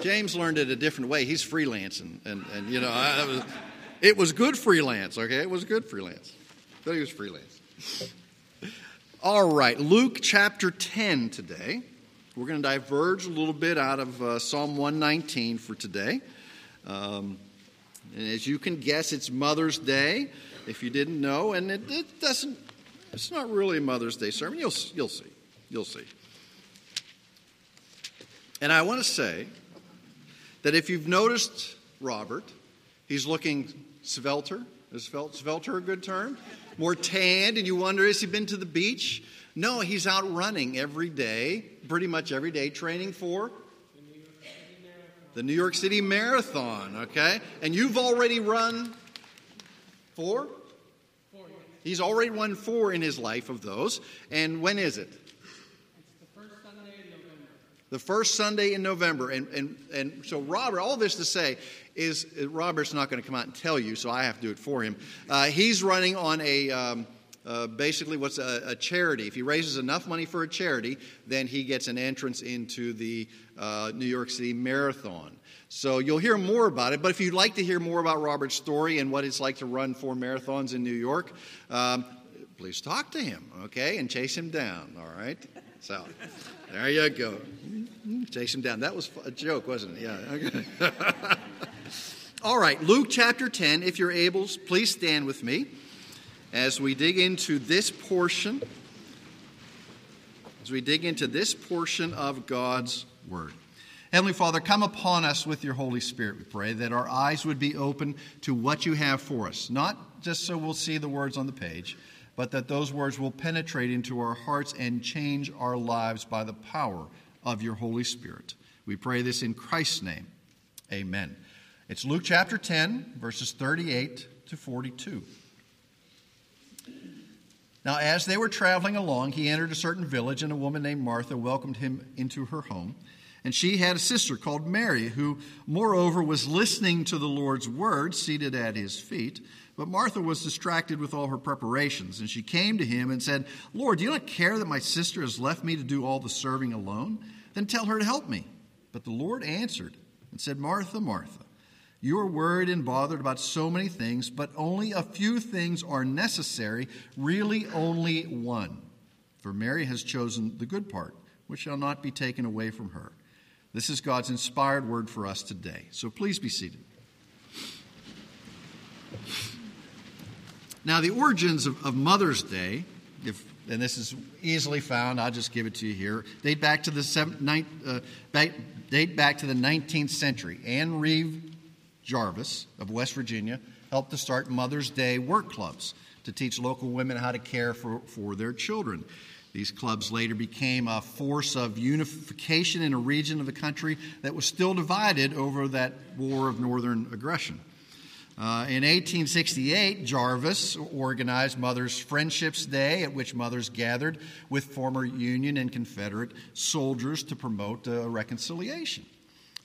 James learned it a different way. He's freelancing, and you know, it was good freelance, okay? It was good freelance. But he was freelance. All right, Luke chapter 10 today. We're going to diverge a little bit out of Psalm 119 for today. And as you can guess, it's Mother's Day, if you didn't know. And it doesn't, it's not really a Mother's Day sermon. You'll see. You'll see. And I want to say that if you've noticed Robert, he's looking svelter. Is svelter a good term? More tanned, and you wonder, has he been to the beach? No, he's out running every day, pretty much every day, training for the New York City Marathon, okay? And you've already run four? He's already won four in his life of those. And when is it? The first Sunday in November. And so Robert, all this to say is Robert's not going to come out and tell you, so I have to do it for him. He's running on a basically what's a charity. If he raises enough money for a charity, then he gets an entrance into the New York City Marathon. So you'll hear more about it. But if you'd like to hear more about Robert's story and what it's like to run four marathons in New York, please talk to him, okay, and chase him down, all right? So there you go. Chase him down. That was a joke, wasn't it? Yeah. Okay. All right, Luke chapter 10. If you're able, please stand with me as we dig into this portion. As we dig into this portion of God's Word. Heavenly Father, come upon us with your Holy Spirit, we pray, that our eyes would be open to what you have for us. Not just so we'll see the words on the page, but that those words will penetrate into our hearts and change our lives by the power of your Holy Spirit. We pray this in Christ's name. Amen. It's Luke chapter 10, verses 38 to 42. Now, as they were traveling along, he entered a certain village, and a woman named Martha welcomed him into her home. And she had a sister called Mary, who, moreover, was listening to the Lord's word, seated at his feet. But Martha was distracted with all her preparations, and she came to him and said, "Lord, do you not care that my sister has left me to do all the serving alone? Then tell her to help me." But the Lord answered and said, "Martha, Martha, you are worried and bothered about so many things, but only a few things are necessary, really only one. For Mary has chosen the good part, which shall not be taken away from her." This is God's inspired word for us today. So please be seated. Now, the origins of Mother's Day, and this is easily found, I'll just give it to you here, date back to the 19th century. Anne Reeve Jarvis of West Virginia helped to start Mother's Day work clubs to teach local women how to care for their children. These clubs later became a force of unification in a region of the country that was still divided over that war of northern aggression. In 1868, Jarvis organized Mothers' Friendships Day, at which mothers gathered with former Union and Confederate soldiers to promote reconciliation.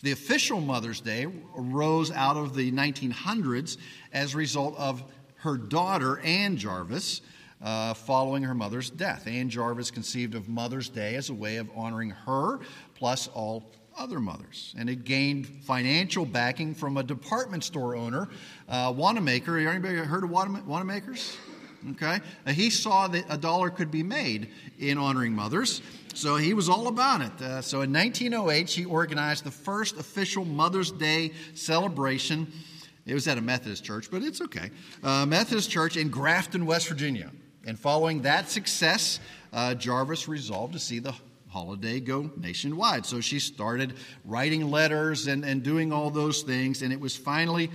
The official Mother's Day arose out of the 1900s as a result of her daughter, Anne Jarvis, following her mother's death. Anne Jarvis conceived of Mother's Day as a way of honoring her, plus all other mothers, and it gained financial backing from a department store owner, Wanamaker. Anybody heard of Wanamakers? Okay, he saw that a dollar could be made in honoring mothers, so he was all about it. So in 1908, she organized the first official Mother's Day celebration. It was at a Methodist church, but it's okay. Methodist church in Grafton, West Virginia. And following that success, Jarvis resolved to see the holiday go nationwide. So she started writing letters and doing all those things, and it was finally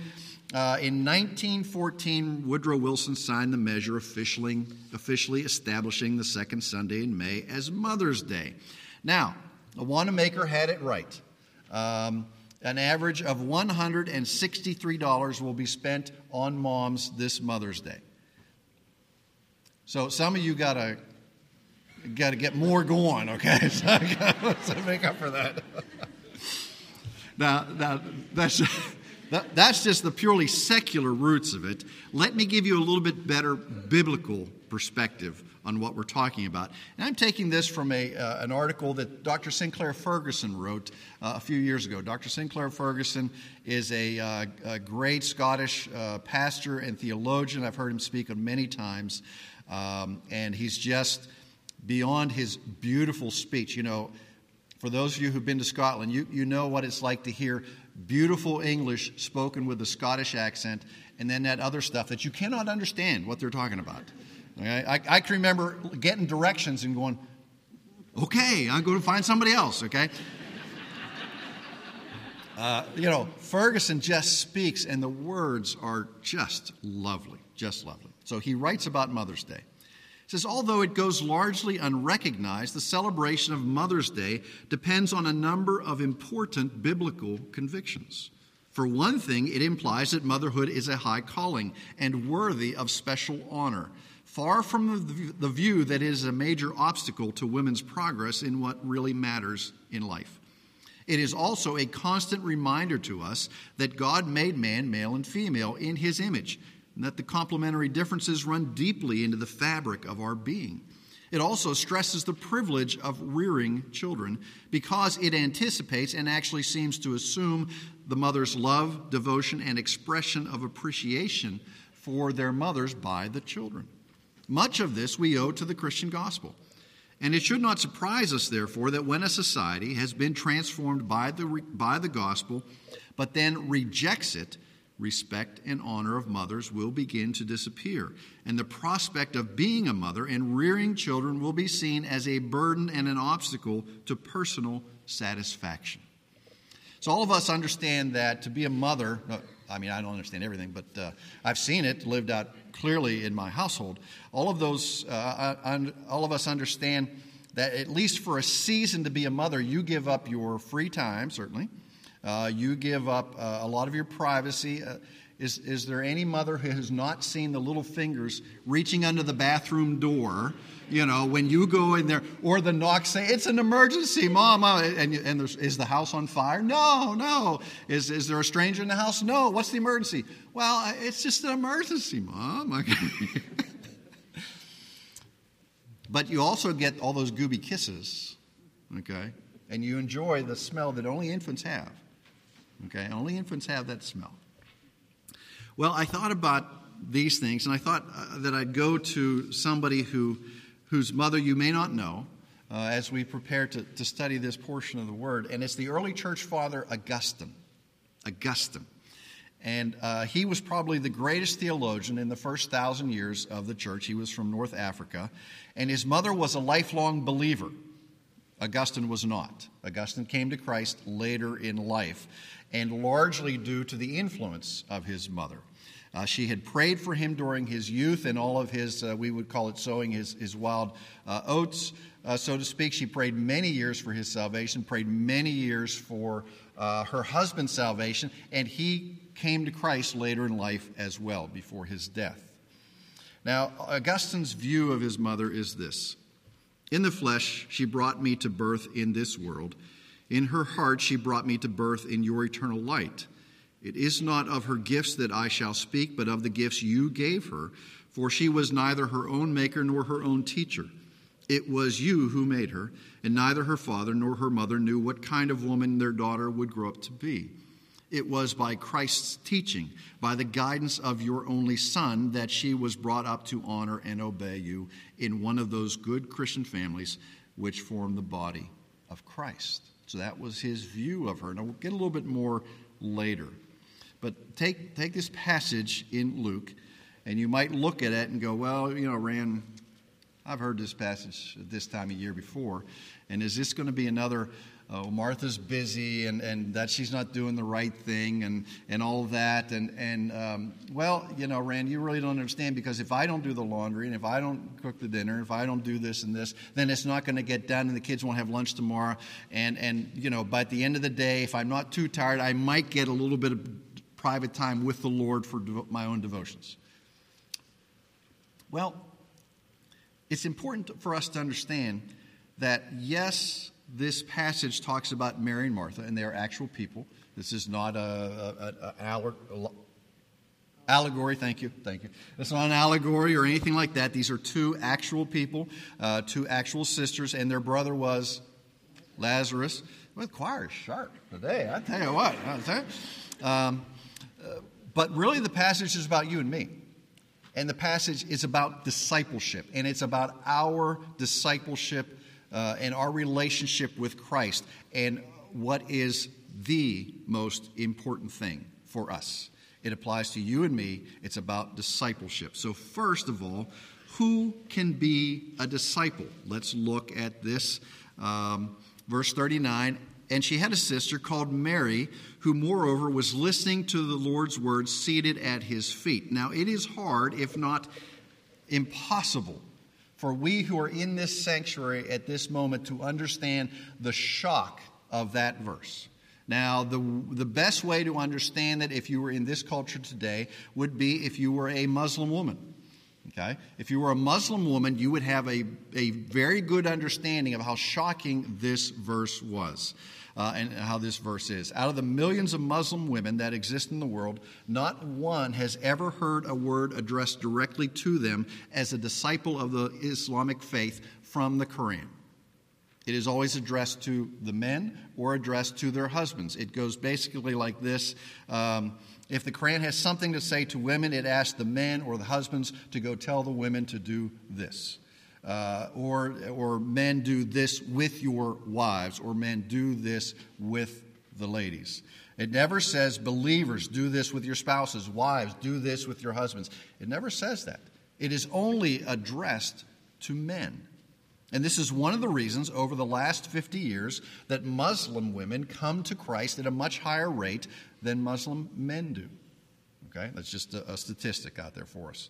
in 1914 Woodrow Wilson signed the measure officially establishing the second Sunday in May as Mother's Day. Now, the Wanamaker had it right. An average of $163 will be spent on moms this Mother's Day. So some of you got to get more going, okay? So I make up for that. Now that's just the purely secular roots of it. Let me give you a little bit better biblical perspective on what we're talking about. And I'm taking this from an article that Dr. Sinclair Ferguson wrote a few years ago. Dr. Sinclair Ferguson is a great Scottish pastor and theologian. I've heard him speak many times, and he's just beyond his beautiful speech. You know, for those of you who've been to Scotland, you know what it's like to hear beautiful English spoken with a Scottish accent, and then that other stuff that you cannot understand what they're talking about. Okay? I can remember getting directions and going, okay, I'm going to find somebody else, okay? You know, Ferguson just speaks, and the words are just lovely, just lovely. So he writes about Mother's Day. It says, although it goes largely unrecognized, the celebration of Mother's Day depends on a number of important biblical convictions. For one thing, it implies that motherhood is a high calling and worthy of special honor, far from the view that it is a major obstacle to women's progress in what really matters in life. It is also a constant reminder to us that God made man, male and female, in his image, and that the complementary differences run deeply into the fabric of our being. It also stresses the privilege of rearing children because it anticipates and actually seems to assume the mother's love, devotion, and expression of appreciation for their mothers by the children. Much of this we owe to the Christian gospel. And it should not surprise us, therefore, that when a society has been transformed by the gospel but then rejects it, respect and honor of mothers will begin to disappear, and the prospect of being a mother and rearing children will be seen as a burden and an obstacle to personal satisfaction. So all of us understand that to be a mother, I don't understand everything, but I've seen it lived out clearly in my household. All of us understand that at least for a season to be a mother, you give up your free time, certainly. You give up a lot of your privacy. Is there any mother who has not seen the little fingers reaching under the bathroom door, you know, when you go in there, or the knock saying, it's an emergency, Mom. And is the house on fire? No. Is there a stranger in the house? No. What's the emergency? Well, it's just an emergency, Mom. But you also get all those gooby kisses, okay, and you enjoy the smell that only infants have. Okay, only infants have that smell. Well, I thought about these things, and I thought that I'd go to somebody whose mother you may not know as we prepare to study this portion of the Word, and it's the early church father Augustine. And he was probably the greatest theologian in the first 1,000 years of the church. He was from North Africa, and his mother was a lifelong believer. Augustine was not. Augustine came to Christ later in life, and largely due to the influence of his mother. She had prayed for him during his youth and all of his, we would call it sowing his wild oats, so to speak. She prayed many years for his salvation, prayed many years for her husband's salvation, and he came to Christ later in life as well, before his death. Now, Augustine's view of his mother is this. In the flesh, she brought me to birth in this world. In her heart, she brought me to birth in your eternal light. It is not of her gifts that I shall speak, but of the gifts you gave her, for she was neither her own maker nor her own teacher. It was you who made her, and neither her father nor her mother knew what kind of woman their daughter would grow up to be. It was by Christ's teaching, by the guidance of your only Son, that she was brought up to honor and obey you in one of those good Christian families which form the body of Christ. So that was his view of her. Now, we'll get a little bit more later. But take this passage in Luke, and you might look at it and go, well, you know, Rand, I've heard this passage at this time of year before, and is this going to be another... Oh, Martha's busy, and that she's not doing the right thing, and all of that. Well, you know, Rand, you really don't understand, because if I don't do the laundry, and if I don't cook the dinner, if I don't do this and this, then it's not going to get done, and the kids won't have lunch tomorrow. And you know, by the end of the day, if I'm not too tired, I might get a little bit of private time with the Lord for my own devotions. Well, it's important for us to understand that, yes, this passage talks about Mary and Martha, and they are actual people. This is not an Allegory, thank you. It's not an allegory or anything like that. These are two actual people, two actual sisters, and their brother was Lazarus. Well, the choir is sharp today, I tell you what. But really the passage is about you and me. And the passage is about discipleship, and it's about our discipleship and our relationship with Christ and what is the most important thing for us. It applies to you and me. It's about discipleship. So first of all, who can be a disciple? Let's look at this. Verse 39, and she had a sister called Mary, who moreover was listening to the Lord's word seated at his feet. Now it is hard, if not impossible, for we who are in this sanctuary at this moment to understand the shock of that verse. Now, the best way to understand that if you were in this culture today would be if you were a Muslim woman. Okay? If you were a Muslim woman, you would have a very good understanding of how shocking this verse was and how this verse is. Out of the millions of Muslim women that exist in the world, not one has ever heard a word addressed directly to them as a disciple of the Islamic faith from the Quran. It is always addressed to the men or addressed to their husbands. It goes basically like this. If the Quran has something to say to women, it asks the men or the husbands to go tell the women to do this. Or men do this with your wives, or men do this with the ladies. It never says believers do this with your spouses, wives do this with your husbands. It never says that. It is only addressed to men. And this is one of the reasons over the last 50 years that Muslim women come to Christ at a much higher rate than Muslim men do. Okay, that's just a statistic out there for us.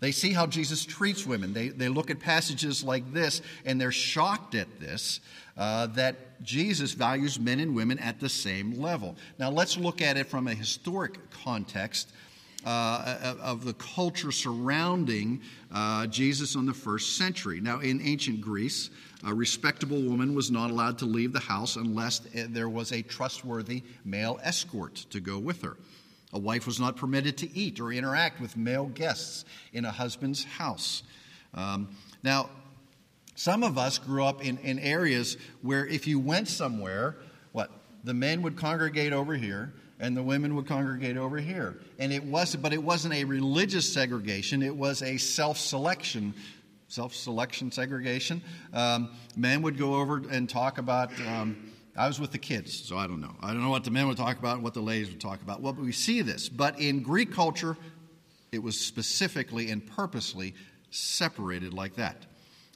They see how Jesus treats women. They look at passages like this, and they're shocked at this, that Jesus values men and women at the same level. Now let's look at it from a historic context of the culture surrounding Jesus on the first century. Now, in ancient Greece, a respectable woman was not allowed to leave the house unless there was a trustworthy male escort to go with her. A wife was not permitted to eat or interact with male guests in a husband's house. Now, some of us grew up in areas where if you went somewhere, the men would congregate over here, and the women would congregate over here. And it wasn't a religious segregation. It was a self-selection segregation. Men would go over and talk about, I was with the kids, so I don't know. I don't know what the men would talk about and what the ladies would talk about. Well, but we see this. But in Greek culture, it was specifically and purposely separated like that.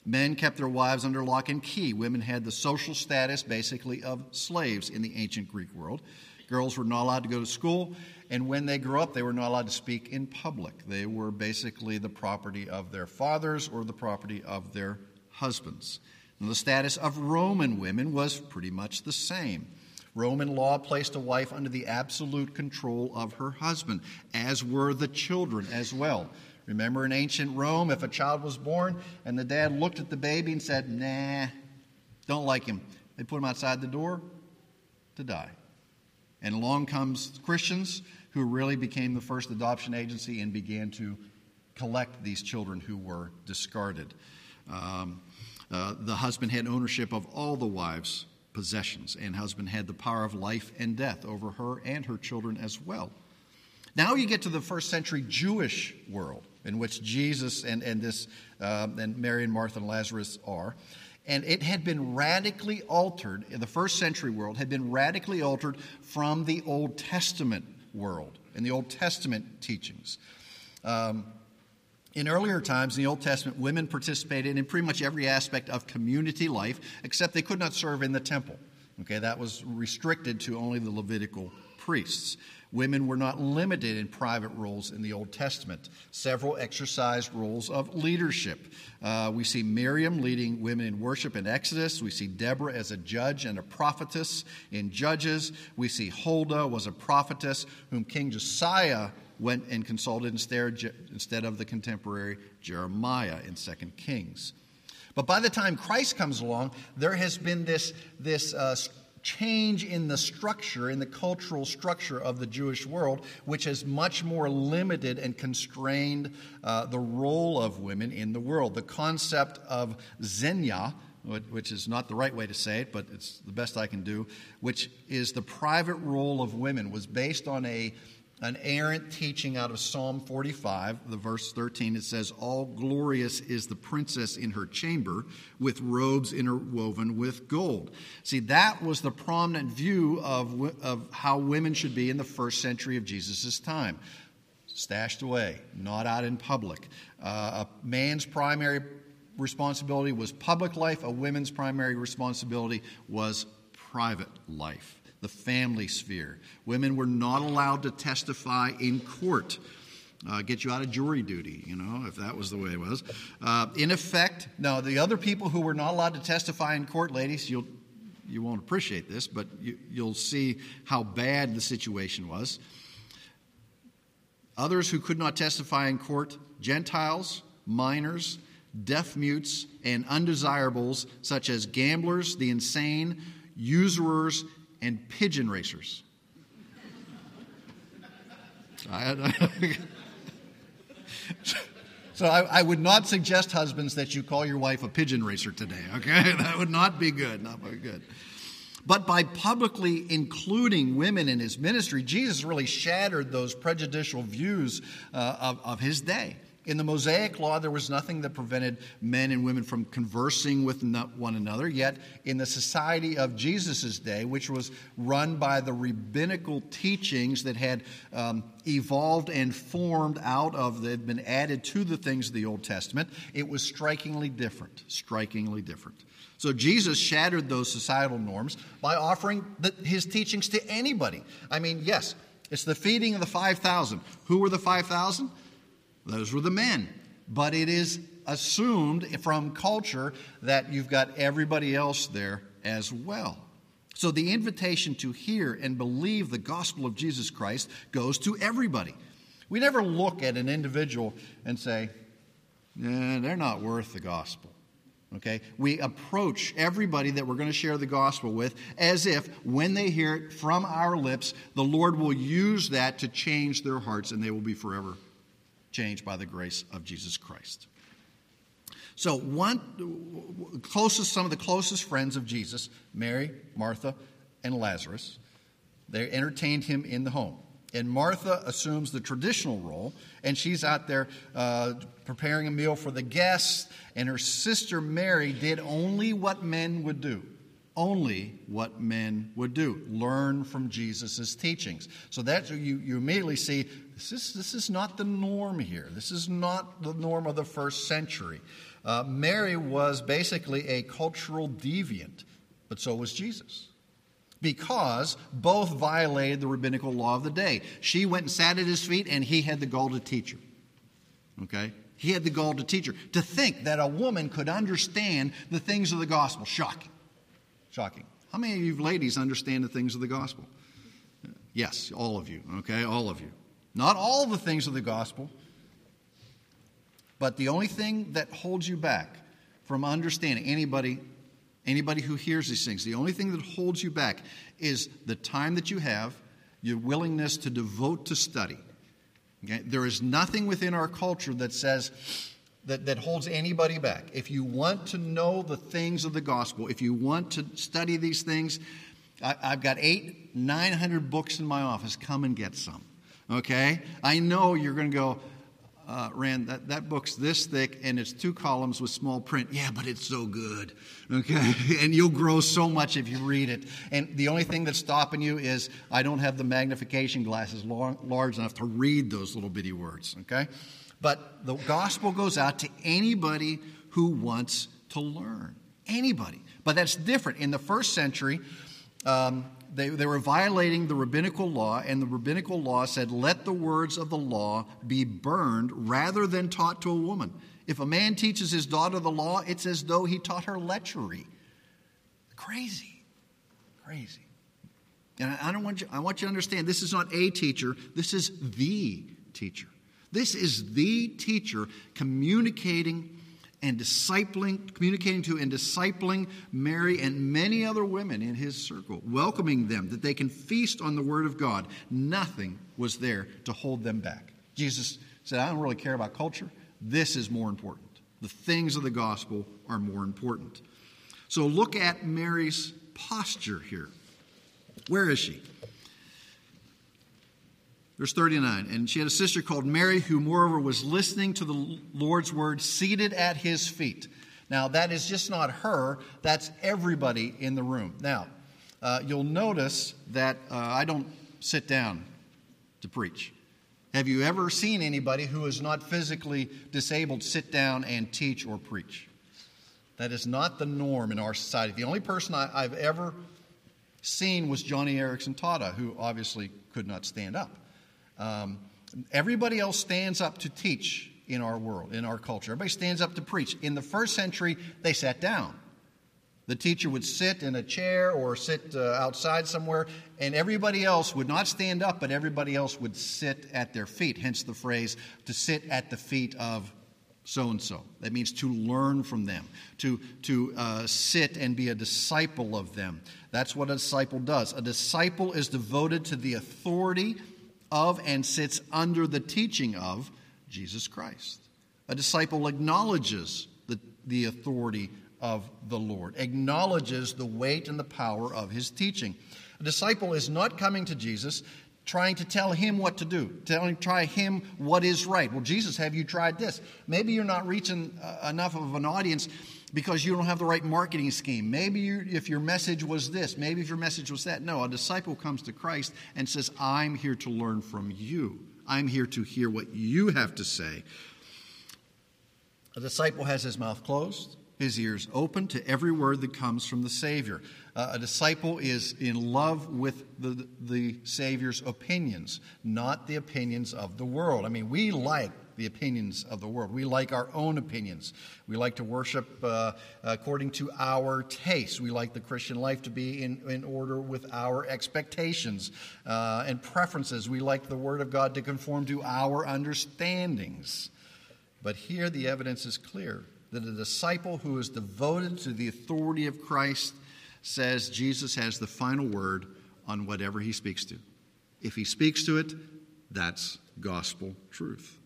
Men kept their wives under lock and key. Women had the social status, basically, of slaves in the ancient Greek world. Girls were not allowed to go to school, and when they grew up, they were not allowed to speak in public. They were basically the property of their fathers or the property of their husbands. And the status of Roman women was pretty much the same. Roman law placed a wife under the absolute control of her husband, as were the children as well. Remember in ancient Rome, if a child was born and the dad looked at the baby and said, nah, don't like him, they put him outside the door to die. And along comes Christians who really became the first adoption agency and began to collect these children who were discarded. The husband had ownership of all the wife's possessions, and husband had the power of life and death over her and her children as well. Now you get to the first century Jewish world in which Jesus and Mary and Martha and Lazarus are. And it had been radically altered, the first century world had been radically altered from the Old Testament world and the Old Testament teachings. In earlier times, in the Old Testament, women participated in pretty much every aspect of community life, except they could not serve in the temple. Okay, that was restricted to only the Levitical priests. Women were not limited in private roles in the Old Testament. Several exercised roles of leadership. We see Miriam leading women in worship in Exodus. We see Deborah as a judge and a prophetess in Judges. We see Huldah was a prophetess whom King Josiah went and consulted instead of the contemporary Jeremiah in 2 Kings. But by the time Christ comes along, there has been this change in the structure, in the cultural structure of the Jewish world, which has much more limited and constrained the role of women in the world. The concept of zenya, which is not the right way to say it, but it's the best I can do, which is the private role of women, was based on an errant teaching out of Psalm 45, the verse 13. It says, "All glorious is the princess in her chamber, with robes interwoven with gold." See, that was the prominent view of how women should be in the first century of Jesus' time. Stashed away, not out in public. A man's primary responsibility was public life. A woman's primary responsibility was private life, the family sphere. Women were not allowed to testify in court. Get you out of jury duty, if that was the way it was. In effect, now the other people who were not allowed to testify in court, ladies, you won't appreciate this, but you'll see how bad the situation was. Others who could not testify in court: Gentiles, minors, deaf mutes, and undesirables such as gamblers, the insane, usurers, and pigeon racers. So I would not suggest, husbands, that you call your wife a pigeon racer today, okay? That would not be good, not very good. But by publicly including women in his ministry, Jesus really shattered those prejudicial views of his day. In the Mosaic Law, there was nothing that prevented men and women from conversing with one another. Yet, in the society of Jesus' day, which was run by the rabbinical teachings that had evolved and formed out of, that had been added to the things of the Old Testament, it was strikingly different, strikingly different. So Jesus shattered those societal norms by offering his teachings to anybody. I mean, yes, it's the feeding of the 5,000. Who were the 5,000? Those were the men. But it is assumed from culture that you've got everybody else there as well. So the invitation to hear and believe the gospel of Jesus Christ goes to everybody. We never look at an individual and say, they're not worth the gospel. Okay? We approach everybody that we're going to share the gospel with as if, when they hear it from our lips, the Lord will use that to change their hearts, and they will be forever changed by the grace of Jesus Christ. So some of the closest friends of Jesus, Mary, Martha, and Lazarus, they entertained him in the home. And Martha assumes the traditional role, and she's out there preparing a meal for the guests, and her sister Mary did only what men would do. Only what men would do. Learn from Jesus' teachings. So that's you immediately see, this is not the norm here. This is not the norm of the first century. Mary was basically a cultural deviant, but so was Jesus, because both violated the rabbinical law of the day. She went and sat at his feet, and he had the gall to teach her. Okay? He had the gall to teach her. To think that a woman could understand the things of the gospel. Shocking. Shocking. How many of you ladies understand the things of the gospel? Yes, all of you, okay, all of you. Not all the things of the gospel, but the only thing that holds you back from understanding, anybody who hears these things, the only thing that holds you back is the time that you have, your willingness to devote to study. Okay? There is nothing within our culture that says, that holds anybody back. If you want to know the things of the gospel, if you want to study these things, I've got 900 books in my office. Come and get some, okay? I know you're going to go, Rand, that book's this thick, and it's 2 columns with small print. Yeah, but it's so good, okay? And you'll grow so much if you read it. And the only thing that's stopping you is, I don't have the magnification glasses large enough to read those little bitty words, okay? But the gospel goes out to anybody who wants to learn. Anybody. But that's different. In the first century, they were violating the rabbinical law, and the rabbinical law said, let the words of the law be burned rather than taught to a woman. If a man teaches his daughter the law, it's as though he taught her lechery. Crazy. Crazy. And I want you to understand, this is not a teacher. This is the teacher. This is the teacher communicating and communicating to and discipling Mary and many other women in his circle, welcoming them that they can feast on the word of God. Nothing was there to hold them back. Jesus said, I don't really care about culture. This is more important. The things of the gospel are more important. So look at Mary's posture here. Where is she? Verse 39, and she had a sister called Mary, who moreover was listening to the Lord's word, seated at his feet. Now, that is just not her. That's everybody in the room. Now, you'll notice that I don't sit down to preach. Have you ever seen anybody who is not physically disabled sit down and teach or preach? That is not the norm in our society. The only person I've ever seen was Johnny Erickson Tata, who obviously could not stand up. Everybody else stands up to teach in our world, in our culture. Everybody stands up to preach. In the first century, they sat down. The teacher would sit in a chair or sit outside somewhere, and everybody else would not stand up, but everybody else would sit at their feet, hence the phrase, to sit at the feet of so-and-so. That means to learn from them, to sit and be a disciple of them. That's what a disciple does. A disciple is devoted to the authority of and sits under the teaching of Jesus Christ. A disciple acknowledges the authority of the Lord, acknowledges the weight and the power of his teaching. A disciple is not coming to Jesus trying to tell him what to do, try him what is right. Well, Jesus, have you tried this? Maybe you're not reaching enough of an audience because you don't have the right marketing scheme. Maybe if your message was this, maybe if your message was that. No, a disciple comes to Christ and says, I'm here to learn from you. I'm here to hear what you have to say. A disciple has his mouth closed, his ears open to every word that comes from the Savior. A disciple is in love with the Savior's opinions, not the opinions of the world. I mean, we like the opinions of the world. We like our own opinions. We like to worship according to our tastes. We like the Christian life to be in order with our expectations and preferences. We like the Word of God to conform to our understandings. But here the evidence is clear that a disciple who is devoted to the authority of Christ says Jesus has the final word on whatever he speaks to. If he speaks to it, that's gospel truth.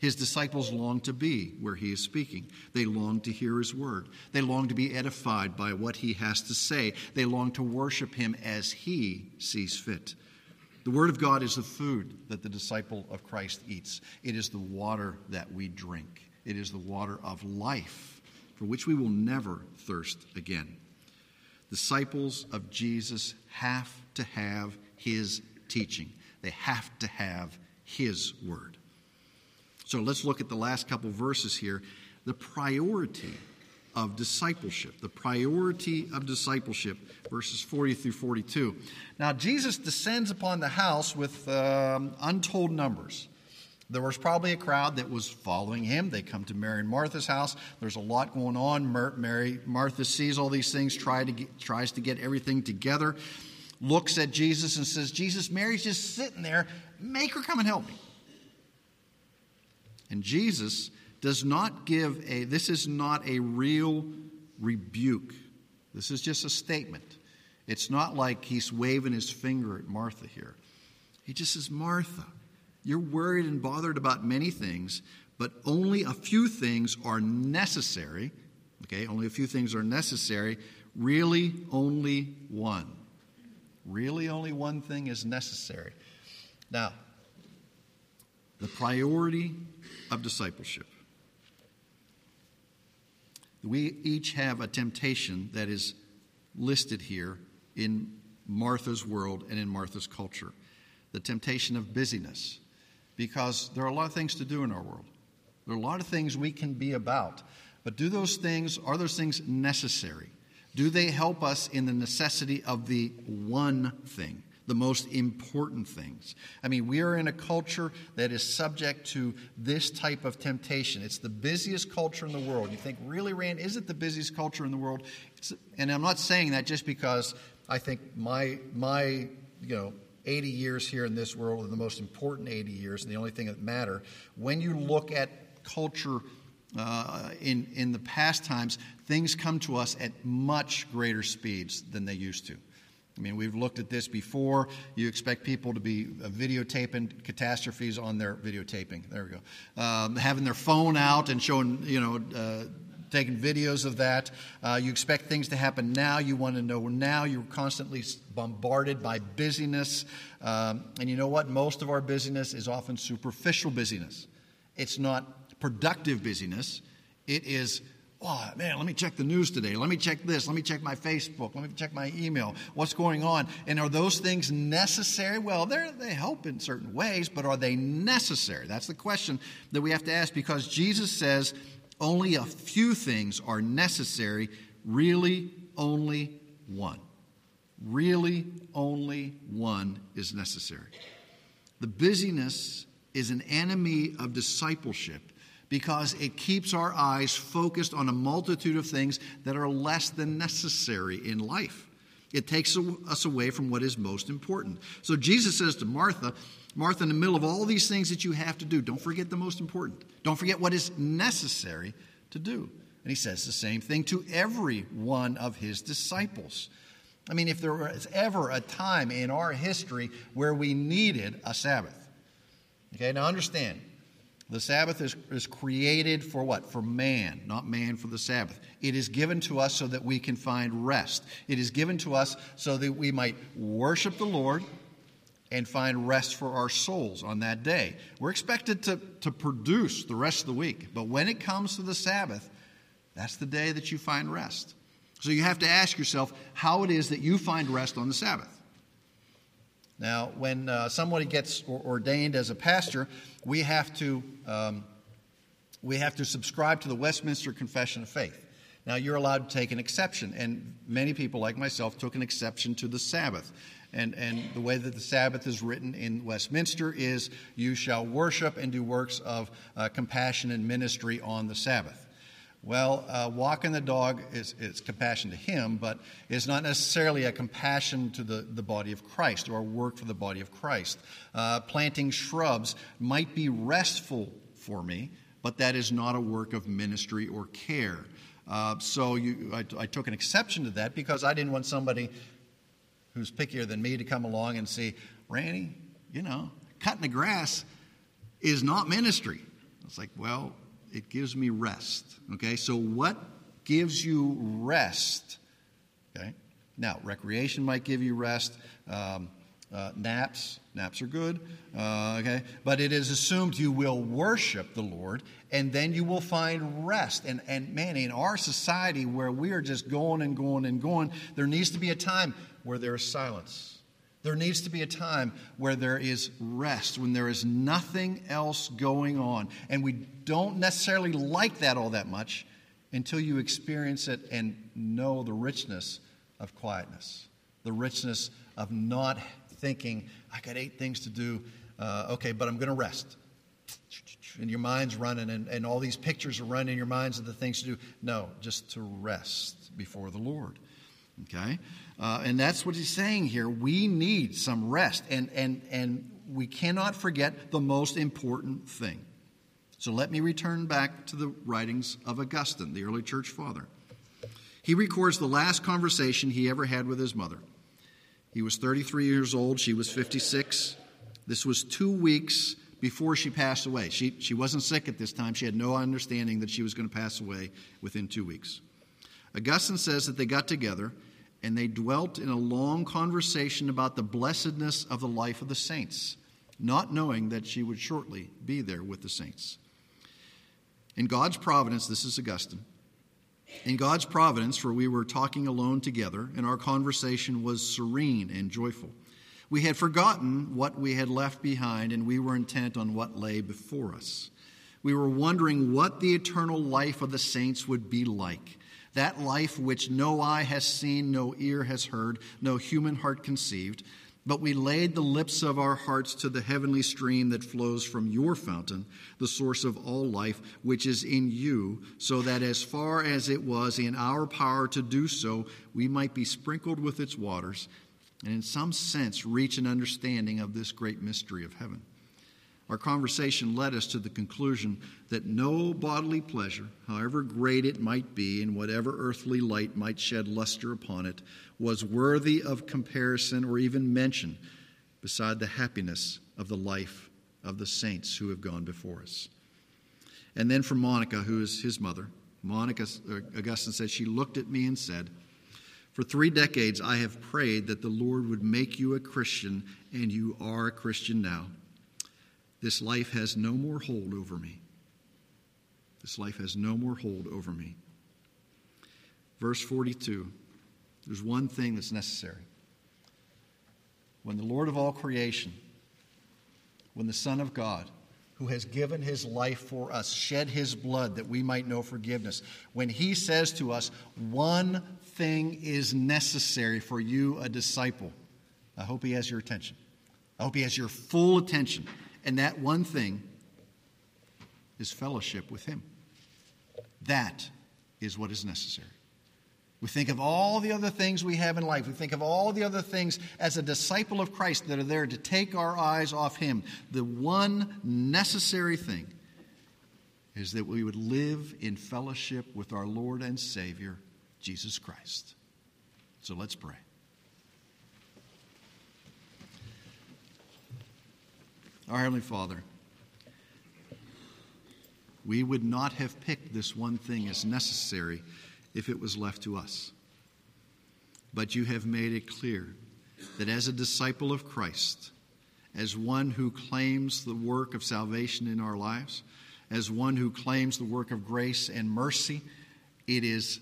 His disciples long to be where he is speaking. They long to hear his word. They long to be edified by what he has to say. They long to worship him as he sees fit. The word of God is the food that the disciple of Christ eats. It is the water that we drink. It is the water of life, for which we will never thirst again. Disciples of Jesus have to have his teaching. They have to have his word. So let's look at the last couple verses here. The priority of discipleship. The priority of discipleship, verses 40 through 42. Now, Jesus descends upon the house with untold numbers. There was probably a crowd that was following him. They come to Mary and Martha's house. There's a lot going on. Martha sees all these things, tries to get everything together, looks at Jesus and says, Jesus, Mary's just sitting there. Make her come and help me. And Jesus does not give this is not a real rebuke. This is just a statement. It's not like he's waving his finger at Martha here. He just says, Martha, you're worried and bothered about many things, but only a few things are necessary. Okay, only a few things are necessary. Really, only one. Really, only one thing is necessary. Now, the priority of discipleship. We each have a temptation that is listed here in Martha's world and in Martha's culture. The temptation of busyness, because there are a lot of things to do in our world. There are a lot of things we can be about. But are those things necessary? Do they help us in the necessity of the one thing? The most important things. I mean, we are in a culture that is subject to this type of temptation. It's the busiest culture in the world. You think, really, Rand, is it the busiest culture in the world? And I'm not saying that just because I think my 80 years here in this world are the most important 80 years and the only thing that matter. When you look at culture in the past times, things come to us at much greater speeds than they used to. I mean, we've looked at this before. You expect people to be videotaping catastrophes on their videotaping. There we go. Having their phone out and showing, taking videos of that. You expect things to happen now. You want to know now. You're constantly bombarded by busyness. And you know what? Most of our busyness is often superficial busyness. It's not productive busyness. It is, oh, man, let me check the news today. Let me check this. Let me check my Facebook. Let me check my email. What's going on? And are those things necessary? Well, they help in certain ways, but are they necessary? That's the question that we have to ask, because Jesus says only a few things are necessary, really only one. Really only one is necessary. The busyness is an enemy of discipleship, because it keeps our eyes focused on a multitude of things that are less than necessary in life. It takes us away from what is most important. So Jesus says to Martha, Martha, in the middle of all these things that you have to do, don't forget the most important. Don't forget what is necessary to do. And he says the same thing to every one of his disciples. I mean, if there was ever a time in our history where we needed a Sabbath. Okay, now understand, the Sabbath is created for what? For man, not man for the Sabbath. It is given to us so that we can find rest. It is given to us so that we might worship the Lord and find rest for our souls on that day. We're expected to produce the rest of the week. But when it comes to the Sabbath, that's the day that you find rest. So you have to ask yourself how it is that you find rest on the Sabbath. Now, when somebody gets ordained as a pastor, we have to subscribe to the Westminster Confession of Faith. Now, you're allowed to take an exception, and many people like myself took an exception to the Sabbath. And the way that the Sabbath is written in Westminster is, you shall worship and do works of compassion and ministry on the Sabbath. Well, walking the dog is compassion to him, but it's not necessarily a compassion to the body of Christ or a work for the body of Christ. Planting shrubs might be restful for me, but that is not a work of ministry or care. So I took an exception to that, because I didn't want somebody who's pickier than me to come along and say, Randy, cutting the grass is not ministry. It's like, well, it gives me rest, okay? So what gives you rest, okay? Now, recreation might give you rest. Naps are good, okay? But it is assumed you will worship the Lord, and then you will find rest. And man, in our society where we are just going and going and going, there needs to be a time where there is silence. There needs to be a time where there is rest, when there is nothing else going on. And we don't necessarily like that all that much until you experience it and know the richness of quietness, the richness of not thinking, I got 8 things to do, okay, but I'm going to rest. And your mind's running, and all these pictures are running in your minds of the things to do. No, just to rest before the Lord. Okay, and that's what he's saying here. We need some rest, and we cannot forget the most important thing. So let me return back to the writings of Augustine, the early church father. He records the last conversation he ever had with his mother. He was 33 years old. She was 56. This was 2 weeks before she passed away. She wasn't sick at this time. She had no understanding that she was going to pass away within 2 weeks. Augustine says that they got together, and they dwelt in a long conversation about the blessedness of the life of the saints, not knowing that she would shortly be there with the saints. In God's providence, this is Augustine, in God's providence, for we were talking alone together, and our conversation was serene and joyful. We had forgotten what we had left behind, and we were intent on what lay before us. We were wondering what the eternal life of the saints would be like, that life which no eye has seen, no ear has heard, no human heart conceived. But we laid the lips of our hearts to the heavenly stream that flows from your fountain, the source of all life, which is in you, so that as far as it was in our power to do so, we might be sprinkled with its waters, and in some sense reach an understanding of this great mystery of heaven. our conversation led us to the conclusion that no bodily pleasure, however great it might be and whatever earthly light might shed luster upon it, was worthy of comparison or even mention beside the happiness of the life of the saints who have gone before us. And then from Monica, who is his mother, Monica, Augustine says, she looked at me and said, "For 3 decades I have prayed that the Lord would make you a Christian, and you are a Christian now. This life has no more hold over me." This life has no more hold over me. Verse 42, there's one thing that's necessary. When the Lord of all creation, when the Son of God, who has given his life for us, shed his blood that we might know forgiveness, when he says to us, one thing is necessary for you, a disciple, I hope he has your attention. I hope he has your full attention. And that one thing is fellowship with him. That is what is necessary. We think of all the other things we have in life. We think of all the other things as a disciple of Christ that are there to take our eyes off him. The one necessary thing is that we would live in fellowship with our Lord and Savior, Jesus Christ. So let's pray. Our Heavenly Father, we would not have picked this one thing as necessary if it was left to us. But you have made it clear that as a disciple of Christ, as one who claims the work of salvation in our lives, as one who claims the work of grace and mercy, it is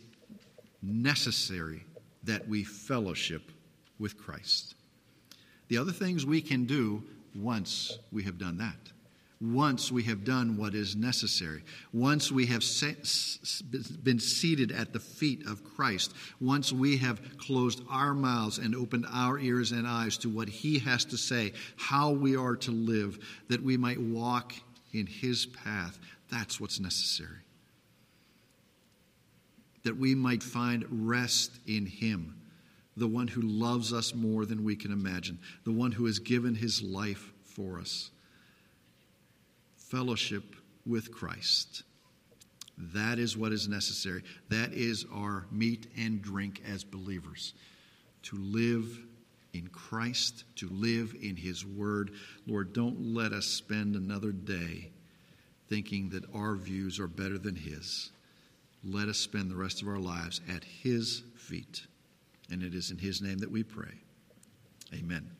necessary that we fellowship with Christ. The other things we can do once we have done that, once we have done what is necessary, once we have been seated at the feet of Christ, once we have closed our mouths and opened our ears and eyes to what he has to say, how we are to live, that we might walk in his path, that's what's necessary. That we might find rest in him, the one who loves us more than we can imagine, the one who has given his life for us. Fellowship with Christ. That is what is necessary. That is our meat and drink as believers, to live in Christ, to live in his word. Lord, don't let us spend another day thinking that our views are better than his. Let us spend the rest of our lives at his feet. And it is in his name that we pray. Amen.